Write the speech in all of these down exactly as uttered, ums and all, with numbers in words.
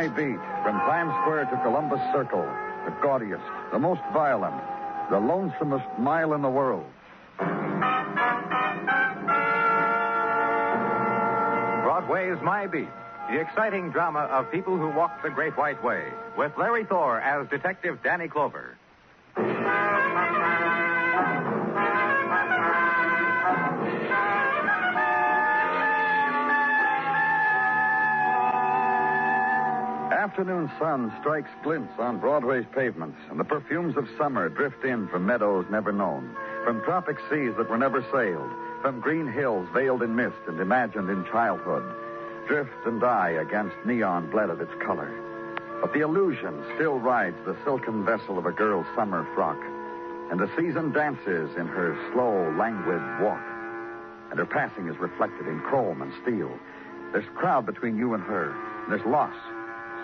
My Beat, from Times Square to Columbus Circle, the gaudiest, the most violent, the lonesomest mile in the world. Broadway Is My Beat, the exciting drama of people who walk the Great White Way, with Larry Thor as Detective Danny Clover. Afternoon sun strikes glints on Broadway's pavements, and the perfumes of summer drift in from meadows never known, from tropic seas that were never sailed, from green hills veiled in mist and imagined in childhood, drift and die against neon bled of its color. But the illusion still rides the silken vessel of a girl's summer frock, and the season dances in her slow, languid walk, and her passing is reflected in chrome and steel. There's crowd between you and her, and there's loss.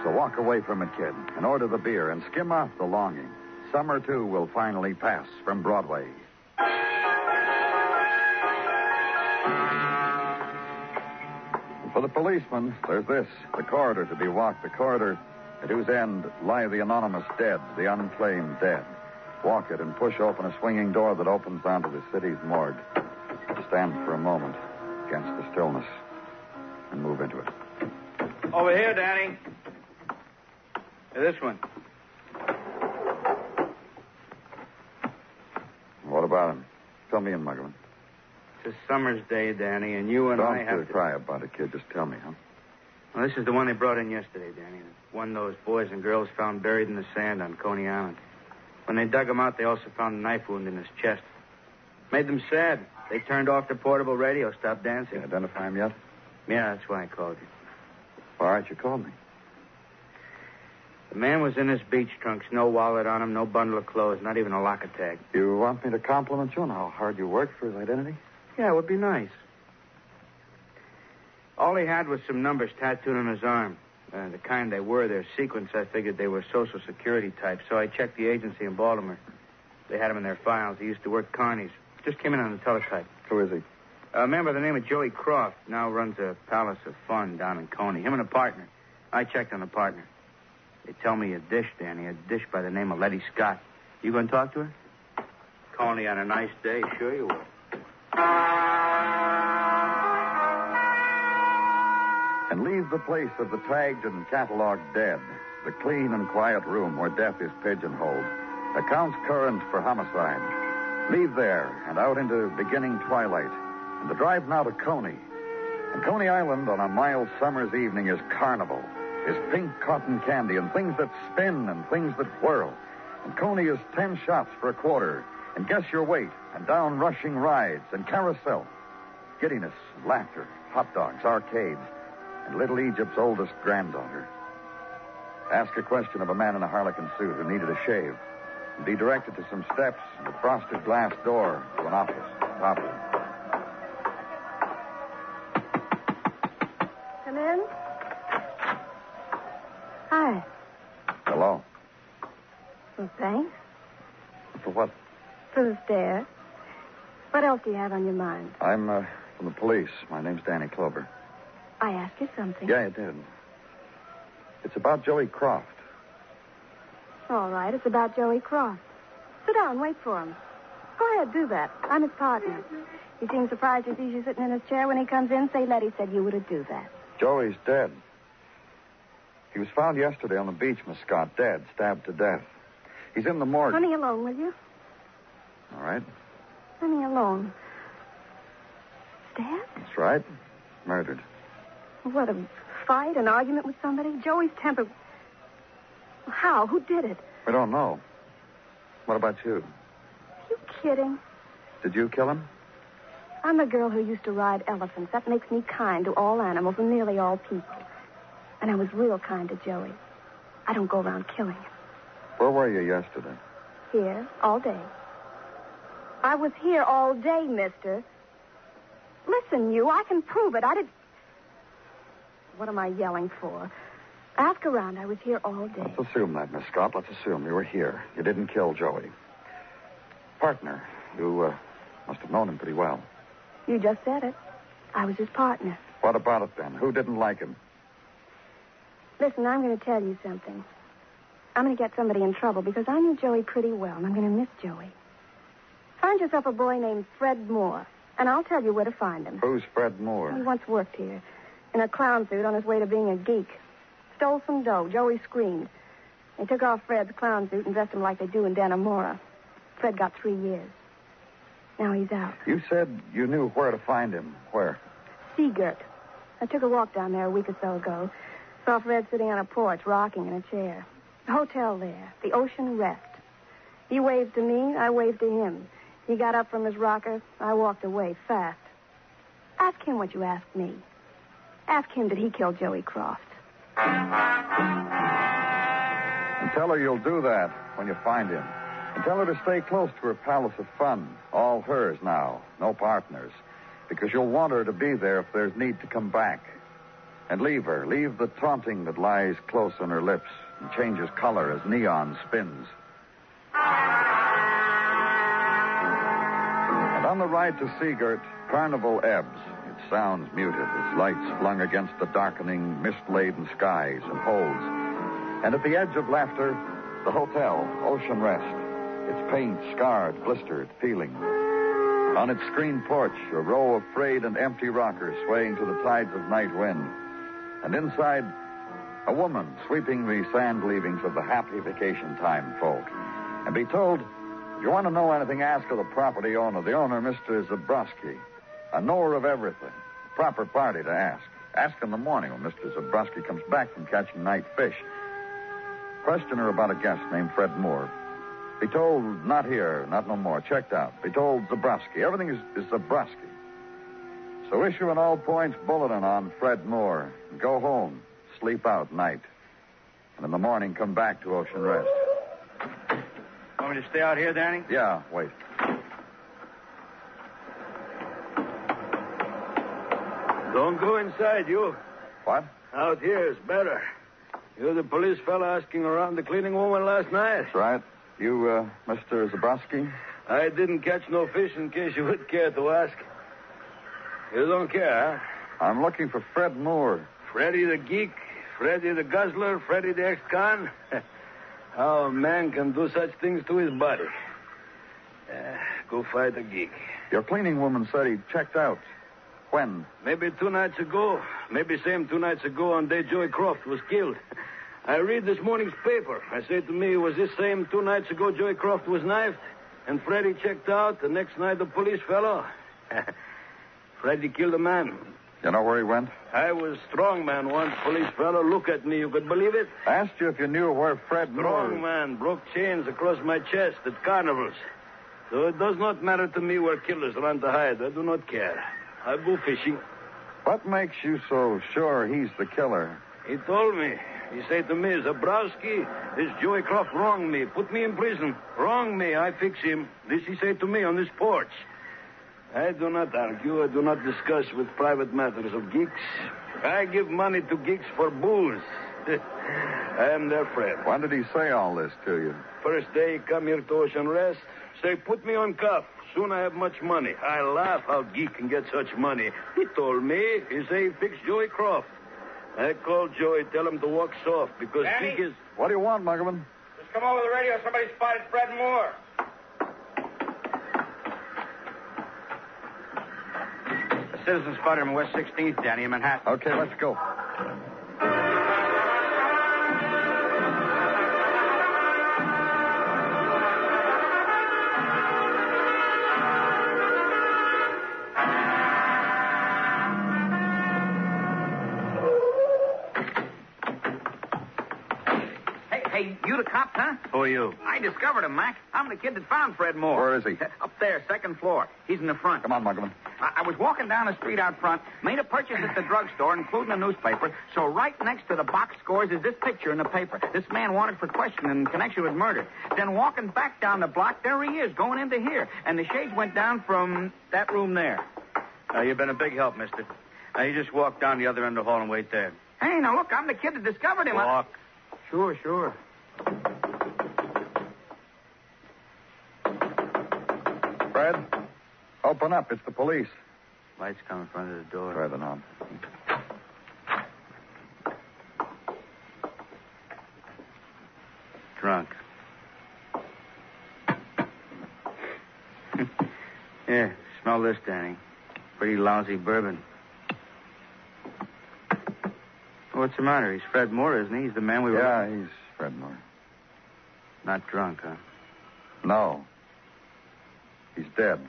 So walk away from it, kid, and order the beer and skim off the longing. Summer, too, will finally pass from Broadway. For the policeman, there's this, the corridor to be walked, the corridor at whose end lie the anonymous dead, the unclaimed dead. Walk it and push open a swinging door that opens onto the city's morgue. Stand for a moment against the stillness and move into it. Over here, Danny. This one. What about him? Tell me in, Muggerman. It's a summer's day, Danny, and you and Don't I have to... Don't cry about it, kid. Just tell me, huh? Well, this is the one they brought in yesterday, Danny. The one those boys and girls found buried in the sand on Coney Island. When they dug him out, they also found a knife wound in his chest. Made them sad. They turned off the portable radio, stopped dancing. You identify him yet? Yeah, that's why I called you. All right, you called me. The man was in his beach trunks, no wallet on him, no bundle of clothes, not even a locker tag. You want me to compliment you on how hard you worked for his identity? Yeah, it would be nice. All he had was some numbers tattooed on his arm. Uh, the kind they were, their sequence, I figured they were Social Security types, so I checked the agency in Baltimore. They had him in their files. He used to work Carney's. Just came in on the teletype. Who is he? A man by the name of Joey Croft, now runs a Palace of Fun down in Coney. Him and a partner. I checked on the partner. They tell me a dish, Danny, a dish by the name of Letty Scott. You going to talk to her? Coney on a nice day, sure you will. And leave the place of the tagged and cataloged dead, the clean and quiet room where death is pigeonholed, accounts current for homicide. Leave there and out into beginning twilight, and the drive now to Coney. And Coney Island on a mild summer's evening is carnival. Is pink cotton candy and things that spin and things that whirl. And Coney is ten shots for a quarter. And guess your weight. And down rushing rides and carousel. Giddiness and laughter. Hot dogs, arcades. And little Egypt's oldest granddaughter. Ask a question of a man in a harlequin suit who needed a shave. And be directed to some steps and a frosted glass door to an office. Office. Come in. Hi. Hello. Well, thanks. For what? For the stare. What else do you have on your mind? I'm uh, from the police. My name's Danny Clover. I asked you something. Yeah, you did. It's about Joey Croft. All right, it's about Joey Croft. Sit down, wait for him. Go ahead, do that. I'm his partner. He seems surprised he sees you sitting in his chair when he comes in. Say, Letty said you would have do that. Joey's dead. He was found yesterday on the beach, Miss Scott, dead, stabbed to death. He's in the morgue. Let me alone, will you? All right. Let me alone. Stabbed? That's right. Murdered. What, a fight, an argument with somebody? Joey's temper. How? Who did it? We don't know. What about you? Are you kidding? Did you kill him? I'm a girl who used to ride elephants. That makes me kind to all animals and nearly all people. And I was real kind to Joey. I don't go around killing him. Where were you yesterday? Here, all day. I was here all day, mister. Listen, you, I can prove it. I did... What am I yelling for? Ask around. I was here all day. Let's assume that, Miss Scott. Let's assume you were here. You didn't kill Joey. Partner, you uh, must have known him pretty well. You just said it. I was his partner. What about it, then? Who didn't like him? Listen, I'm going to tell you something. I'm going to get somebody in trouble because I knew Joey pretty well, and I'm going to miss Joey. Find yourself a boy named Fred Moore, and I'll tell you where to find him. Who's Fred Moore? He once worked here in a clown suit on his way to being a geek. Stole some dough. Joey screamed. They took off Fred's clown suit and dressed him like they do in Dannemora. Fred got three years. Now he's out. You said you knew where to find him. Where? Seagirt. I took a walk down there a week or so ago. Saw Fred sitting on a porch, rocking in a chair. The hotel there, the Ocean Rest. He waved to me, I waved to him. He got up from his rocker, I walked away fast. Ask him what you asked me. Ask him, did he kill Joey Croft? And tell her you'll do that when you find him. And tell her to stay close to her palace of fun. All hers now, no partners. Because you'll want her to be there if there's need to come back. And leave her. Leave the taunting that lies close on her lips and changes color as neon spins. And on the ride to Seagirt, carnival ebbs. It sounds muted, its lights flung against the darkening, mist-laden skies and holds. And at the edge of laughter, the hotel, Ocean Rest. Its paint scarred, blistered, peeling. On its screen porch, a row of frayed and empty rockers swaying to the tides of night wind. And inside, a woman sweeping the sand leavings of the happy vacation time folk. And be told, if you want to know anything, ask of the property owner, the owner, Mister Zabrowski, a knower of everything, a proper party to ask. Ask in the morning when Mister Zabrowski comes back from catching night fish. Question her about a guest named Fred Moore. Be told, not here, not no more. Checked out. Be told, Zabrowski. Everything is, is Zabrowski. So issue an all-points bulletin on Fred Moore. Go home. Sleep out night. And in the morning, come back to Ocean Rest. Want me to stay out here, Danny? Yeah, wait. Don't go inside, you. What? Out here is better. You're the police fella asking around the cleaning woman last night. That's right. You, uh, Mister Zabrowski? I didn't catch no fish in case you would care to ask. You don't care, huh? I'm looking for Fred Moore. Freddy the geek, Freddy the guzzler, Freddy the ex-con. How a man can do such things to his body. Uh, go fight the geek. Your cleaning woman said he checked out. When? Maybe two nights ago. Maybe same two nights ago on day Joey Croft was killed. I read this morning's paper. I say to me, was this same two nights ago Joey Croft was knifed and Freddy checked out. The next night, the police fellow. Freddy killed a man. You know where he went? I was strongman once, police fellow. Look at me. You could believe it? I asked you if you knew where Fred Moore... Strongman broke chains across my chest at carnivals. So it does not matter to me where killers run to hide. I do not care. I go fishing. What makes you so sure he's the killer? He told me. He said to me, Zabrowski, this Joey Croft wronged me. Put me in prison. Wronged me. I fix him. This he said to me on this porch. I do not argue. I do not discuss with private matters of geeks. I give money to geeks for booze. I am their friend. Why did he say all this to you? First day he come here to Ocean Rest. Say, put me on cuff. Soon I have much money. I laugh how geek can get such money. He told me. He say he fixed Joey Croft. I called Joey. Tell him to walk soft because Danny? Geek is... What do you want, Muggerman? Just come over the radio. Somebody spotted Fred Moore. A citizen spotted him on West sixteenth, Danny, in Manhattan. Okay, let's go. You the cop, huh? Who are you? I discovered him, Mac. I'm the kid that found Fred Moore. Where is he? Up there, second floor. He's in the front. Come on, Muggerman. I, I was walking down the street out front, made a purchase at the drugstore, including a newspaper, so right next to the box scores is this picture in the paper. This man wanted for questioning in connection with murder. Then walking back down the block, there he is, going into here. And the shades went down from that room there. Uh, you've been a big help, mister. Now, you just walk down the other end of the hall and wait there. Hey, now, look, I'm the kid that discovered him. Walk. I... Sure, sure. Fred, open up. It's the police. Lights come in front of the door. Fred, and on. Here, smell this, Danny. Pretty lousy bourbon. What's the matter? He's Fred Moore, isn't he? He's the man we were... Yeah, he's Fred Moore. Not drunk, huh? No. He's dead.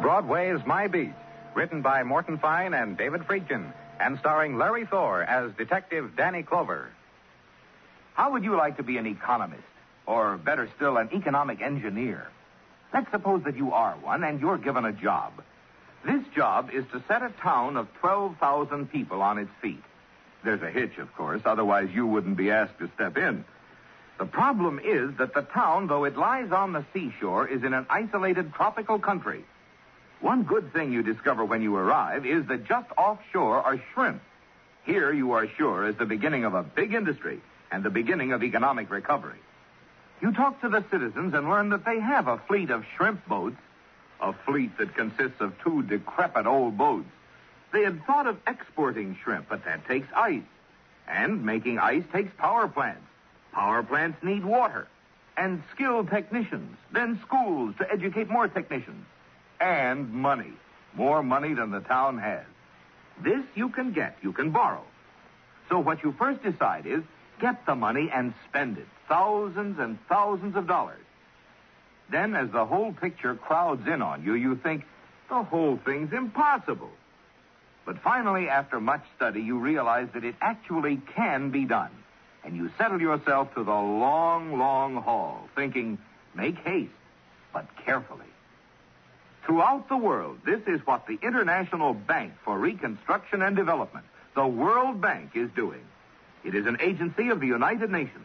Broadway Is My Beat, written by Morton Fine and David Friedkin, and starring Larry Thor as Detective Danny Clover. How would you like to be an economist, or better still, an economic engineer? Let's suppose that you are one and you're given a job. This job is to set a town of twelve thousand people on its feet. There's a hitch, of course, otherwise you wouldn't be asked to step in. The problem is that the town, though it lies on the seashore, is in an isolated tropical country. One good thing you discover when you arrive is that just offshore are shrimp. Here, you are sure, is the beginning of a big industry and the beginning of economic recovery. You talk to the citizens and learn that they have a fleet of shrimp boats, a fleet that consists of two decrepit old boats. They had thought of exporting shrimp, but that takes ice. And making ice takes power plants. Power plants need water and skilled technicians, then schools to educate more technicians. And money. More money than the town has. This you can get, you can borrow. So what you first decide is, get the money and spend it. Thousands and thousands of dollars. Then, as the whole picture crowds in on you, you think, the whole thing's impossible. But finally, after much study, you realize that it actually can be done. And you settle yourself to the long, long haul, thinking, make haste, but carefully. Throughout the world, this is what the International Bank for Reconstruction and Development, the World Bank, is doing. It is an agency of the United Nations,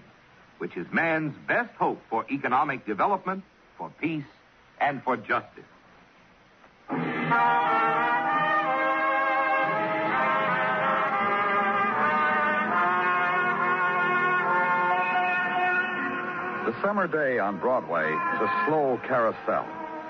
which is man's best hope for economic development, for peace, and for justice. The summer day on Broadway is a slow carousel.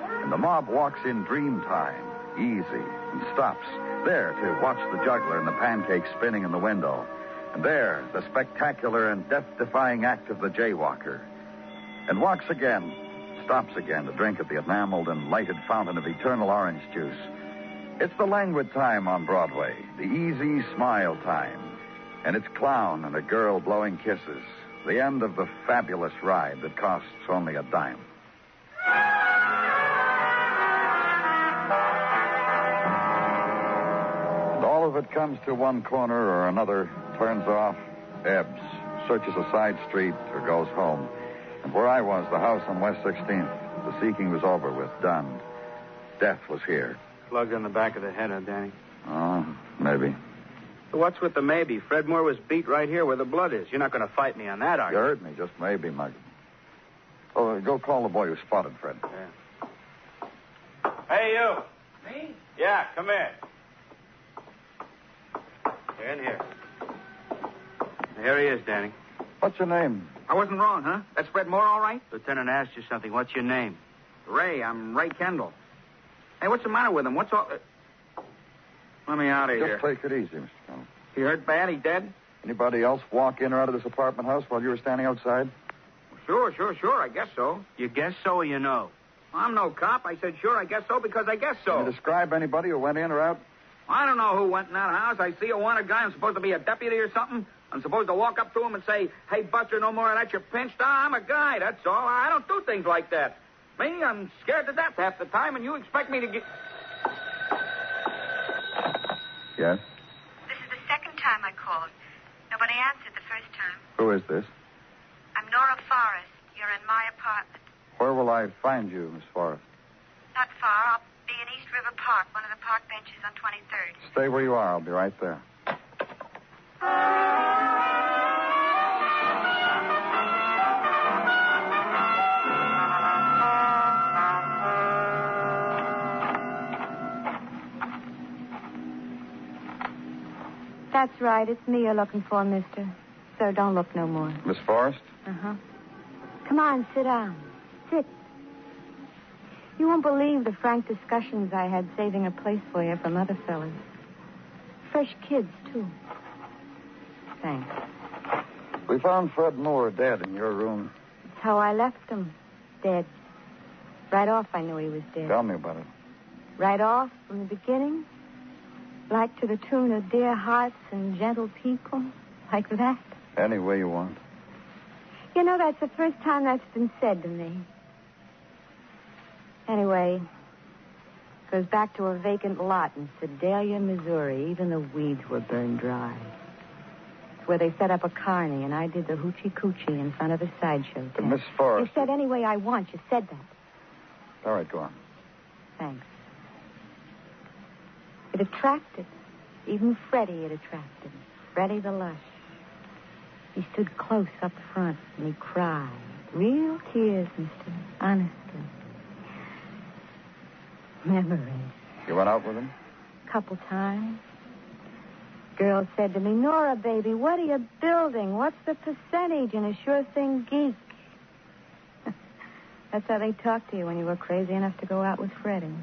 And the mob walks in dream time, easy, and stops there to watch the juggler and the pancake spinning in the window. And there, the spectacular and death-defying act of the jaywalker. And walks again, stops again to drink at the enameled and lighted fountain of eternal orange juice. It's the languid time on Broadway, the easy smile time. And it's clown and a girl blowing kisses, the end of the fabulous ride that costs only a dime. All of it comes to one corner or another, turns off, ebbs, searches a side street, or goes home. And where I was, the house on West sixteenth, the seeking was over with, done. Death was here. Slugged in the back of the head, huh, Danny? Oh, maybe. So what's with the maybe? Fred Moore was beat right here where the blood is. You're not going to fight me on that, are you? You heard me, just maybe, Muggerman. Oh, go call the boy who spotted Fred. Yeah. Hey, you. Me? Yeah, come in. You're in here. Here he is, Danny. What's your name? I wasn't wrong, huh? That's Fred Moore, all right? Lieutenant asked you something. What's your name? Ray. I'm Ray Kendall. Hey, what's the matter with him? What's all... Let me out of here. Just take it easy, Mister Kendall. He hurt bad? He dead? Anybody else walk in or out of this apartment house while you were standing outside? Sure, sure, sure. I guess so. You guess so or you know? I'm no cop. I said sure, I guess so, because I guess so. Can you describe anybody who went in or out? I don't know who went in that house. I see a wanted guy. I'm supposed to be a deputy or something. I'm supposed to walk up to him and say, hey, Buster, no more of that. You're pinched. Ah, I'm a guy, that's all. I don't do things like that. Me, I'm scared to death half the time, and you expect me to get... Yes? This is the second time I called. Nobody answered the first time. Who is this? I'm Nora Forrest. You're in my apartment. Where will I find you, Miss Forrest? Not far. I'll be in East River Park, one of the park benches on twenty-third. Stay where you are. I'll be right there. That's right. It's me you're looking for, mister. So don't look no more. Miss Forrest? Uh-huh. Come on, sit down. Sit. You won't believe the frank discussions I had saving a place for you from other fellas. Fresh kids, too. Thanks. We found Fred Moore dead in your room. That's how I left him. Dead. Right off, I knew he was dead. Tell me about it. Right off, from the beginning? Like to the tune of dear hearts and gentle people? Like that? Any way you want. You know, that's the first time that's been said to me. Anyway, goes back to a vacant lot in Sedalia, Missouri. Even the weeds were burned dry. It's where they set up a carny, and I did the hoochie-coochie in front of a sideshow. But Miss Forrest... You said any way I want. You said that. All right, go on. Thanks. It attracted. Even Freddie it attracted. Freddie the Lush. He stood close up front, and he cried. Real tears, mister. Honestly. Memories. You went out with him? Couple times. Girl said to me, Nora, baby, what are you building? What's the percentage in a sure thing geek? That's how they talked to you when you were crazy enough to go out with Freddie.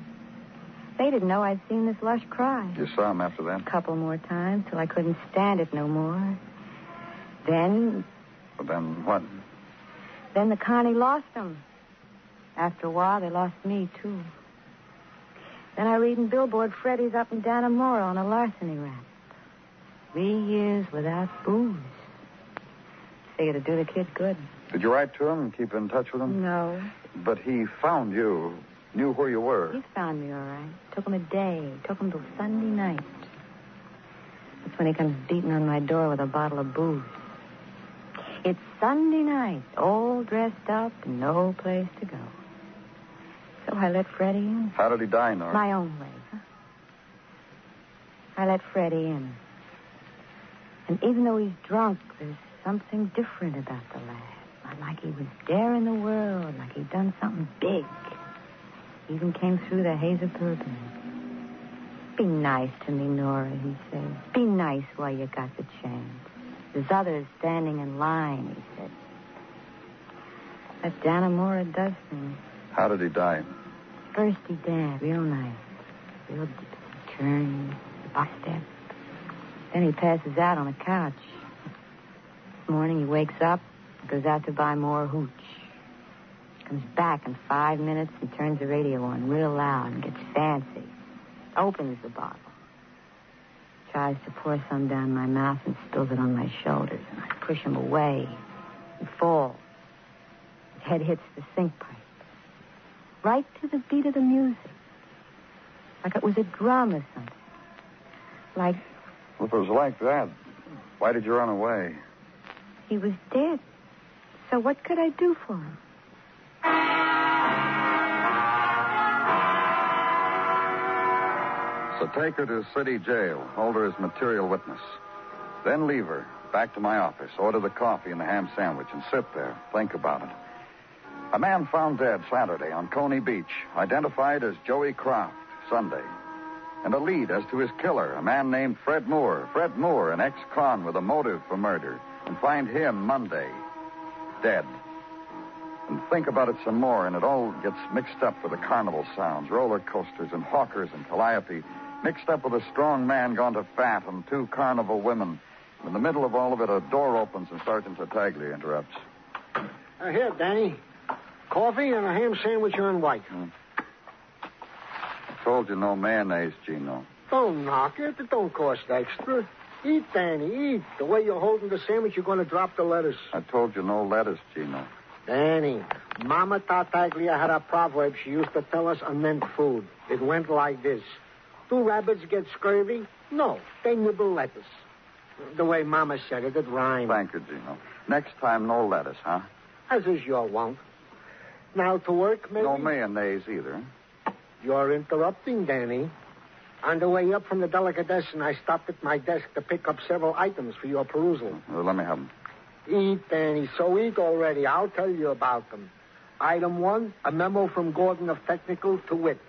They didn't know I'd seen this Lush cry. You saw him after that? A couple more times till I couldn't stand it no more. Then... Well, then what? Then the Connie lost him. After a while, they lost me, too. Then I read in Billboard Freddy's up in Dannemora on a larceny rap. Three years without booze. Figured it'd do the kid good. Did you write to him and keep in touch with him? No. But he found you, knew where you were. He found me, all right. Took him a day. Took him till Sunday night. That's when he comes beating on my door with a bottle of booze. It's Sunday night, all dressed up, no place to go. So I let Freddie in. How did he die, Nora? My own way, huh? I let Freddie in. And even though he's drunk, there's something different about the lad. Like he was there in the world, like he'd done something big. He even came through the haze of bourbon. Be nice to me, Nora, he said. Be nice while you got the chance. There's others standing in line, he said. That Dannemora does things. How did he die? First he danced, real nice. Real deep turn, box step. Then he passes out on the couch. This morning he wakes up, goes out to buy more hooch. Comes back in five minutes and turns the radio on real loud and gets fancy. Opens the bottle. Tries to pour some down my mouth and spills it on my shoulders. And I push him away. He falls. His head hits the sink pipe. Right to the beat of the music. Like it was a drum or something. Like... Well, if it was like that, why did you run away? He was dead. So what could I do for him? So take her to city jail. Hold her as material witness. Then leave her. Back to my office. Order the coffee and the ham sandwich and sit there. Think about it. A man found dead Saturday on Coney Beach, identified as Joey Croft, Sunday. And a lead as to his killer, a man named Fred Moore. Fred Moore, an ex-con with a motive for murder. And find him Monday, dead. And think about it some more, and it all gets mixed up with the carnival sounds, roller coasters and hawkers and calliope, mixed up with a strong man gone to fat and two carnival women. In the middle of all of it, a door opens and Sergeant Tartaglia interrupts. Uh, here, Danny. Coffee and a ham sandwich on white. Hmm. I told you no mayonnaise, Gino. Don't knock it. It don't cost extra. Eat, Danny, eat. The way you're holding the sandwich, you're going to drop the lettuce. I told you no lettuce, Gino. Danny, Mama Tartaglia had a proverb she used to tell us on meant food. It went like this. Do rabbits get scurvy? No, they nibble lettuce. The way Mama said it, it rhymed. Thank you, Gino. Next time, no lettuce, huh? As is your wont. Now, to work, maybe... No mayonnaise, either. You're interrupting, Danny. On the way up from the delicatessen, I stopped at my desk to pick up several items for your perusal. Well, let me have them. Eat, Danny. So eat already. I'll tell you about them. Item one, a memo from Gordon of Technical to wit.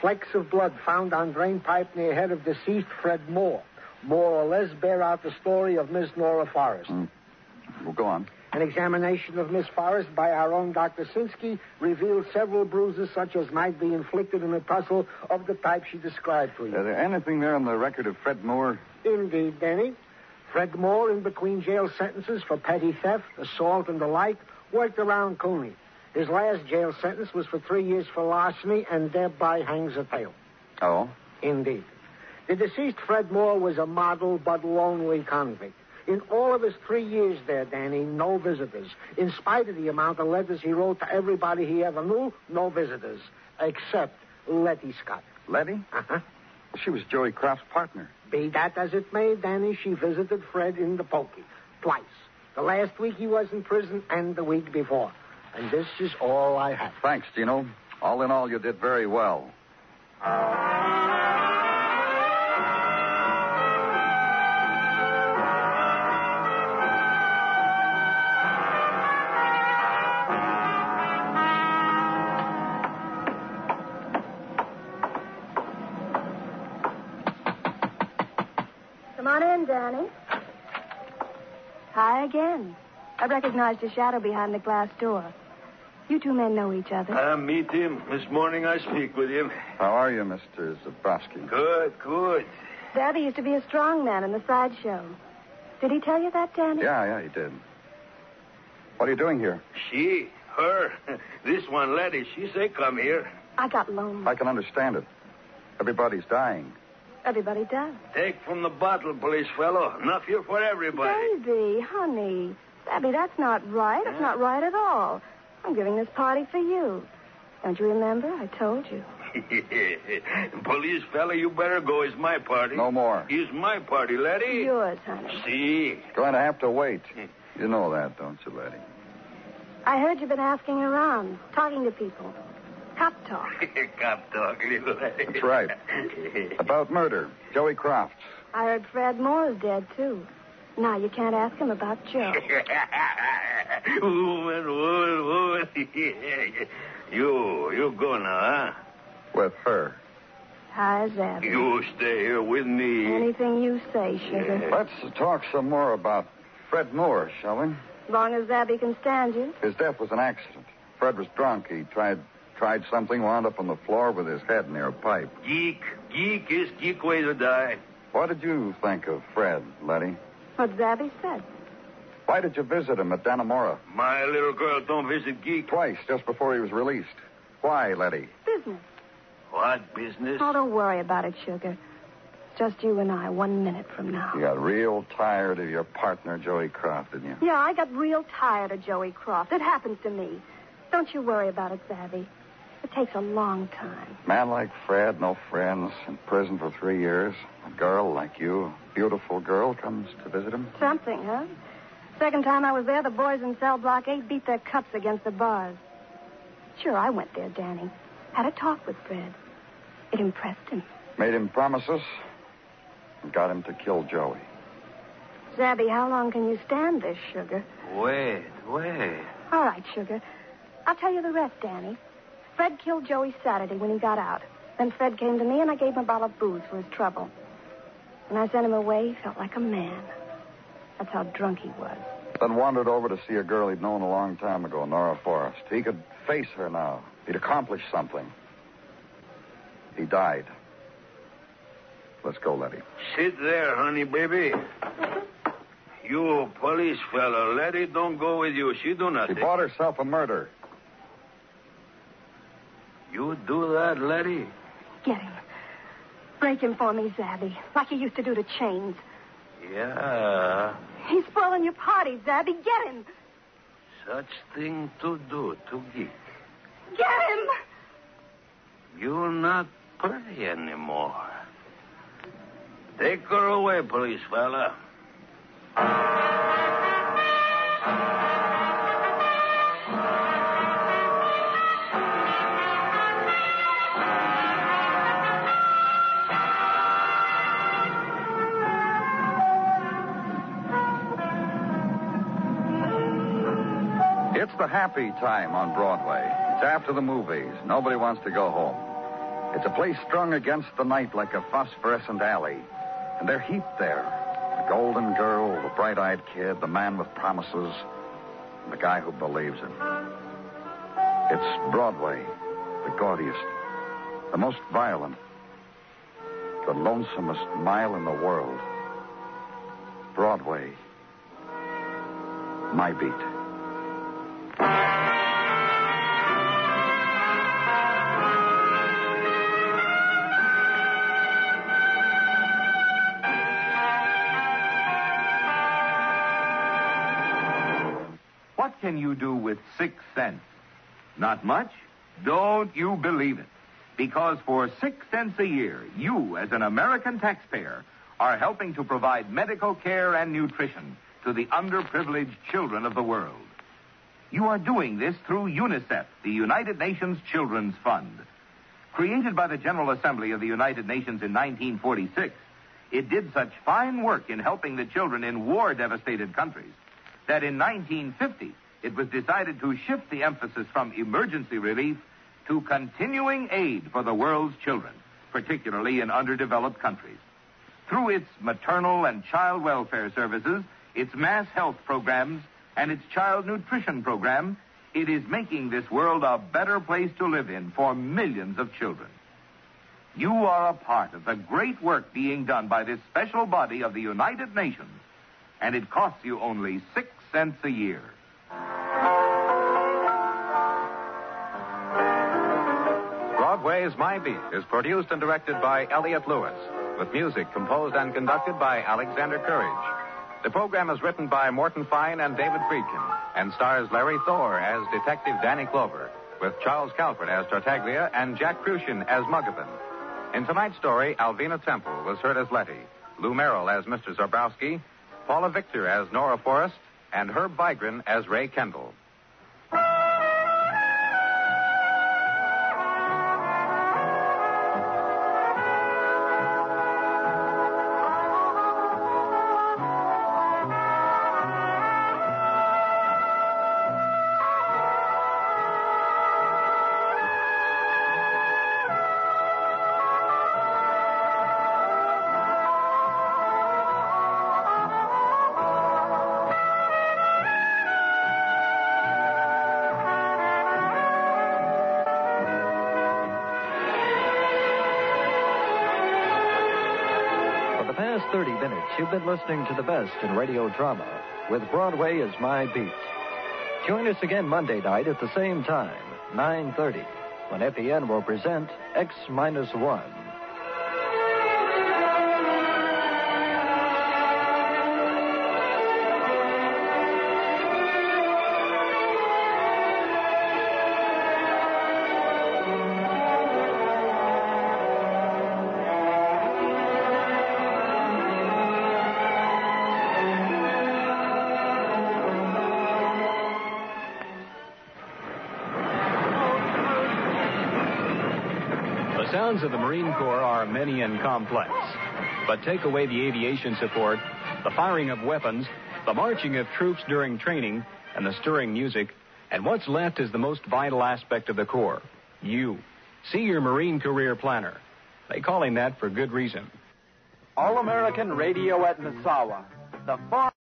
Flecks of blood found on drainpipe near head of deceased Fred Moore. More or less bear out the story of Miss Nora Forrest. Mm. Well, go on. An examination of Miss Forrest by our own Doctor Sinsky revealed several bruises such as might be inflicted in a tussle of the type she described for you. Is there anything there on the record of Fred Moore? Indeed, Danny. Fred Moore, in between jail sentences for petty theft, assault, and the like, worked around Coney. His last jail sentence was for three years for larceny and thereby hangs a tale. Oh? Indeed. The deceased Fred Moore was a model but lonely convict. In all of his three years there, Danny, no visitors. In spite of the amount of letters he wrote to everybody he ever knew, no visitors. Except Letty Scott. Letty? Uh-huh. She was Joey Croft's partner. Be that as it may, Danny, she visited Fred in the pokey. Twice. The last week he was in prison and the week before. And this is all I have. Thanks, Gino. All in all, you did very well. Come on in, Danny. Hi again. I recognized your shadow behind the glass door. You two men know each other. I meet him. This morning I speak with him. How are you, Mister Zabrowski? Good, good. Daddy used to be a strong man in the sideshow. Did he tell you that, Danny? Yeah, yeah, he did. What are you doing here? She, her, this one Letty, she say come here. I got lonely. I can understand it. Everybody's dying. Everybody does. Take from the bottle, police fellow. Enough here for everybody. Baby, honey. Daddy, that's not right. That's yeah. not right at all. I'm giving this party for you. Don't you remember? I told you. Police fella, you better go. It's my party. No more. It's my party, Letty. Yours, honey. See? Going to have to wait. You know that, don't you, Letty? I heard you've been asking around, talking to people. Cop talk. Cop talk, little Letty. That's right. About murder. Joey Croft. I heard Fred Moore's dead, too. Now, you can't ask him about Joe. Woman, woman, woman. You, you go now, huh? With her. How's that? You stay here with me. Anything you say, sugar. Yeah. Let's talk some more about Fred Moore, shall we? As long as Abby can stand you. His death was an accident. Fred was drunk. He tried tried something, wound up on the floor with his head near a pipe. Geek. Geek is geek way to die. What did you think of Fred, Letty? What Zabby said. Why did you visit him at Dannemora? My little girl don't visit geek. Twice, just before he was released. Why, Letty? Business. What business? Oh, don't worry about it, sugar. Just you and I one minute from now. You got real tired of your partner, Joey Croft, didn't you? Yeah, I got real tired of Joey Croft. It happens to me. Don't you worry about it, Zabby. It takes a long time. Man like Fred, no friends, in prison for three years. A girl like you, a beautiful girl, comes to visit him. Something, huh? Second time I was there, the boys in cell block eight beat their cups against the bars. Sure, I went there, Danny. Had a talk with Fred. It impressed him. Made him promises and got him to kill Joey. Zabby, how long can you stand this, sugar? Wait, wait. All right, sugar. I'll tell you the rest, Danny. Fred killed Joey Saturday when he got out. Then Fred came to me, and I gave him a bottle of booze for his trouble. When I sent him away, he felt like a man. That's how drunk he was. Then wandered over to see a girl he'd known a long time ago, Nora Forrest. He could face her now. He'd accomplished something. He died. Let's go, Letty. Sit there, honey, baby. You police fella, Letty don't go with you. She do nothing. She bought herself a murder. You do that, Letty? Get him. Break him for me, Zabby, like you used to do to Chains. Yeah. He's spoiling your party, Zabby. Get him. Such thing to do to geek. Get him. You're not pretty anymore. Take her away, police fella. It's the happy time on Broadway. It's after the movies. Nobody wants to go home. It's a place strung against the night like a phosphorescent alley. And they're heaped there. The golden girl, the bright-eyed kid, the man with promises. the guy who believes it. It's Broadway, the gaudiest, the most violent, the lonesomest mile in the world. Broadway, my beat. What can you do with six cents? Not much? Don't you believe it. Because for six cents a year, you, as an American taxpayer, are helping to provide medical care and nutrition to the underprivileged children of the world. You are doing this through UNICEF, the United Nations Children's Fund. Created by the General Assembly of the United Nations in nineteen forty-six, it did such fine work in helping the children in war-devastated countries that in nineteen fifty... it was decided to shift the emphasis from emergency relief to continuing aid for the world's children, particularly in underdeveloped countries. Through its maternal and child welfare services, its mass health programs, and its child nutrition program, it is making this world a better place to live in for millions of children. You are a part of the great work being done by this special body of the United Nations, and it costs you only six cents a year. Broadway Is My Beat is produced and directed by Elliott Lewis, with music composed and conducted by Alexander Courage. The program is written by Morton Fine and David Friedkin and stars Larry Thor as Detective Danny Clover, with Charles Calvert as Tartaglia and Jack Kruschen as Muggerman. In tonight's story, Alvina Temple was heard as Letty, Lou Merrill as Mister Zabrowski, Paula Victor as Nora Forrest, and Herb Vigran as Ray Kendall. thirty minutes, you've been listening to the best in radio drama with Broadway Is My Beat. Join us again Monday night at the same time, nine thirty, when F B N will present X minus one. Sounds of the Marine Corps are many and complex, but take away the aviation support, the firing of weapons, the marching of troops during training, and the stirring music, and what's left is the most vital aspect of the Corps, you. See your Marine career planner. They call him that for good reason. All-American Radio at Misawa. The far-